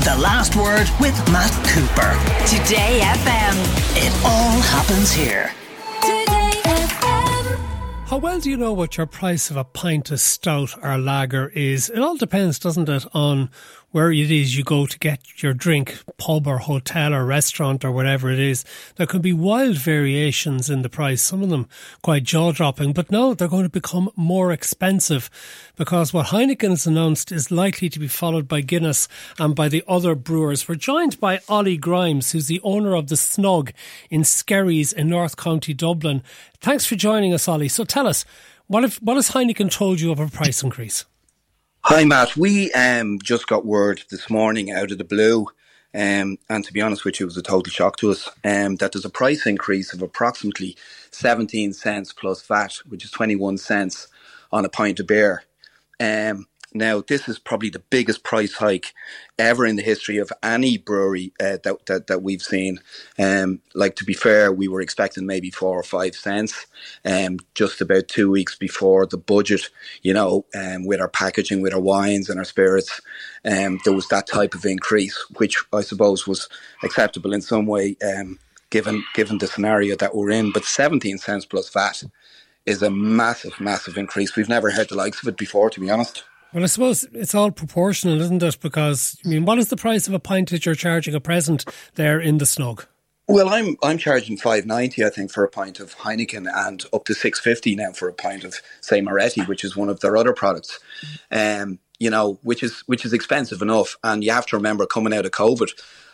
The Last Word with Matt Cooper. Today FM. It all happens here. Today FM. How well do you know what your price of a pint of stout or lager is? It all depends, doesn't it, on where it is you go to get your drink, pub or hotel or restaurant or whatever it is. There can be wild variations in the price, some of them quite jaw-dropping, but now they're going to become more expensive because what Heineken has announced is likely to be followed by Guinness and by the other brewers. We're joined by Ollie Grimes, who's the owner of the Snug in Skerries in North County Dublin. Thanks for joining us, Ollie. So tell us, what has Heineken told you of a price increase? Hi, Matt. We just got word this morning out of the blue, and to be honest with you, it was a total shock to us, that there's a price increase of approximately 17 cents plus VAT, which is 21 cents on a pint of beer. Now, this is probably the biggest price hike ever in the history of any brewery that we've seen. To be fair, we were expecting maybe 4 or 5 cents just about 2 weeks before the budget, with our packaging, with our wines and our spirits. There was that type of increase, which I suppose was acceptable in some way, given the scenario that we're in. But 17 cents plus VAT is a massive, massive increase. We've never heard the likes of it before, to be honest. Well, I suppose it's all proportional, isn't it? Because, what is the price of a pint that you're charging at present there in the Snug? Well, I'm charging $5.90, I think, for a pint of Heineken, and up to $6.50 now for a pint of, say, Moretti, which is one of their other products. Which is expensive enough. And you have to remember, coming out of COVID,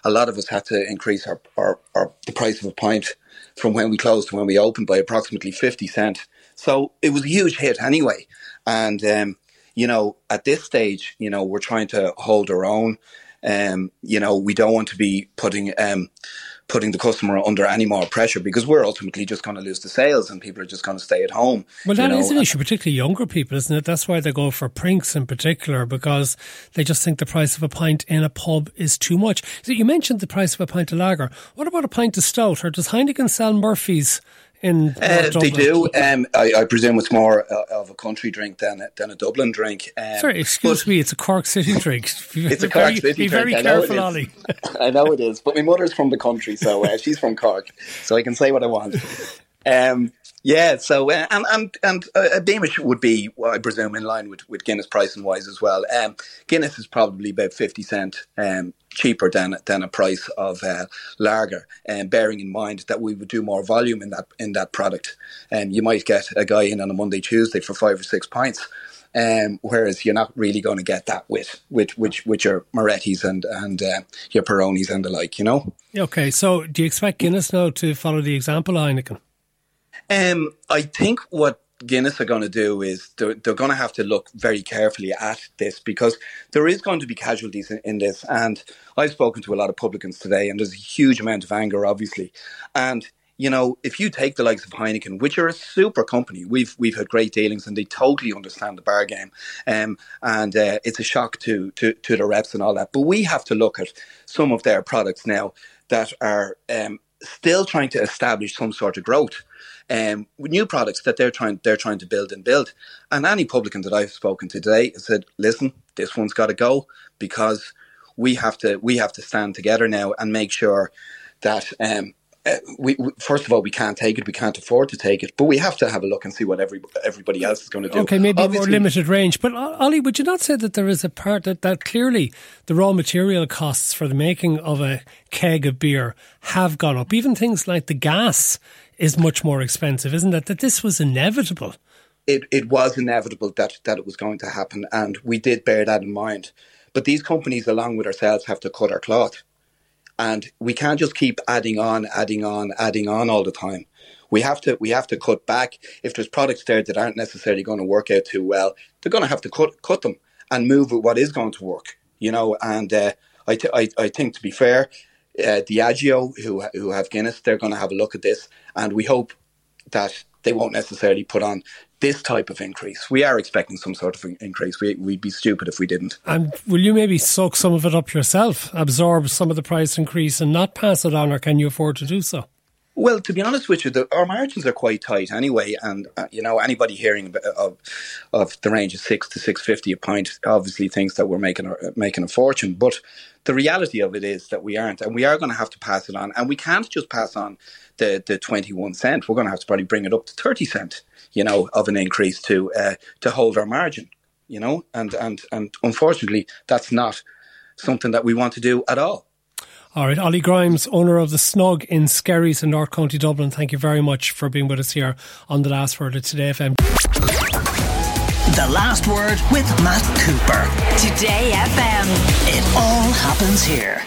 a lot of us had to increase the price of a pint from when we closed to when we opened by approximately 50 cents. So it was a huge hit anyway, and. At this stage, we're trying to hold our own. We don't want to be putting the customer under any more pressure, because we're ultimately just going to lose the sales and people are just going to stay at home. Well, that is an issue, particularly younger people, isn't it? That's why they go for Prinks in particular, because they just think the price of a pint in a pub is too much. So you mentioned the price of a pint of lager. What about a pint of stout? Or does Heineken sell Murphy's? They do. I presume it's more of a country drink than a Dublin drink. Sorry, excuse me, it's a Cork City drink. It's a Cork City drink. Be very careful, Ollie. I know it is, but my mother's from the country, so she's from Cork, so I can say what I want. Beamish would be, I presume, in line with Guinness pricing-wise as well. Guinness is probably about 50 cent cheaper than a price of lager, and bearing in mind that we would do more volume in that product. You might get a guy in on a Monday, Tuesday for 5 or 6 pints, whereas you're not really going to get that with your Morettis and your Peronis and the like, Okay, so do you expect Guinness now to follow the example of Heineken? I think what Guinness are going to do is they're going to have to look very carefully at this, because there is going to be casualties in this. And I've spoken to a lot of publicans today, and there's a huge amount of anger, obviously. And, if you take the likes of Heineken, which are a super company, we've had great dealings and they totally understand the bar game. It's a shock to the reps and all that. But we have to look at some of their products now that are still trying to establish some sort of growth. With new products that they're trying to build. And any publican that I've spoken to today has said, listen, this one's got to go, because we have to stand together now and make sure that we first of all, we can't take it, we can't afford to take it, but we have to have a look and see what everybody else is going to do. Okay, maybe obviously, a more limited range. But Ollie, would you not say that there is a part that clearly the raw material costs for the making of a keg of beer have gone up? Even things like the gas is much more expensive, isn't it? That this was inevitable. It was inevitable that it was going to happen, and we did bear that in mind. But these companies, along with ourselves, have to cut our cloth. And we can't just keep adding on all the time. We have to cut back. If there's products there that aren't necessarily going to work out too well, they're going to have to cut them and move with what is going to work, And I think, to be fair, Diageo, who have Guinness, they're going to have a look at this, and we hope that they won't necessarily put on this type of increase. We are expecting some sort of increase. We'd be stupid if we didn't. And will you maybe soak some of it up yourself, absorb some of the price increase and not pass it on, or can you afford to do so? Well, to be honest with you, our margins are quite tight anyway, and anybody hearing of the range of $6 to $6.50 a pint obviously thinks that we're making a fortune. But the reality of it is that we aren't, and we are going to have to pass it on. And we can't just pass on the 21 cent. We're going to have to probably bring it up to 30 cent, of an increase to hold our margin, And unfortunately, that's not something that we want to do at all. All right, Ollie Grimes, owner of the Snug in Skerries in North County Dublin, thank you very much for being with us here on The Last Word at Today FM. The Last Word with Matt Cooper. Today FM. It all happens here.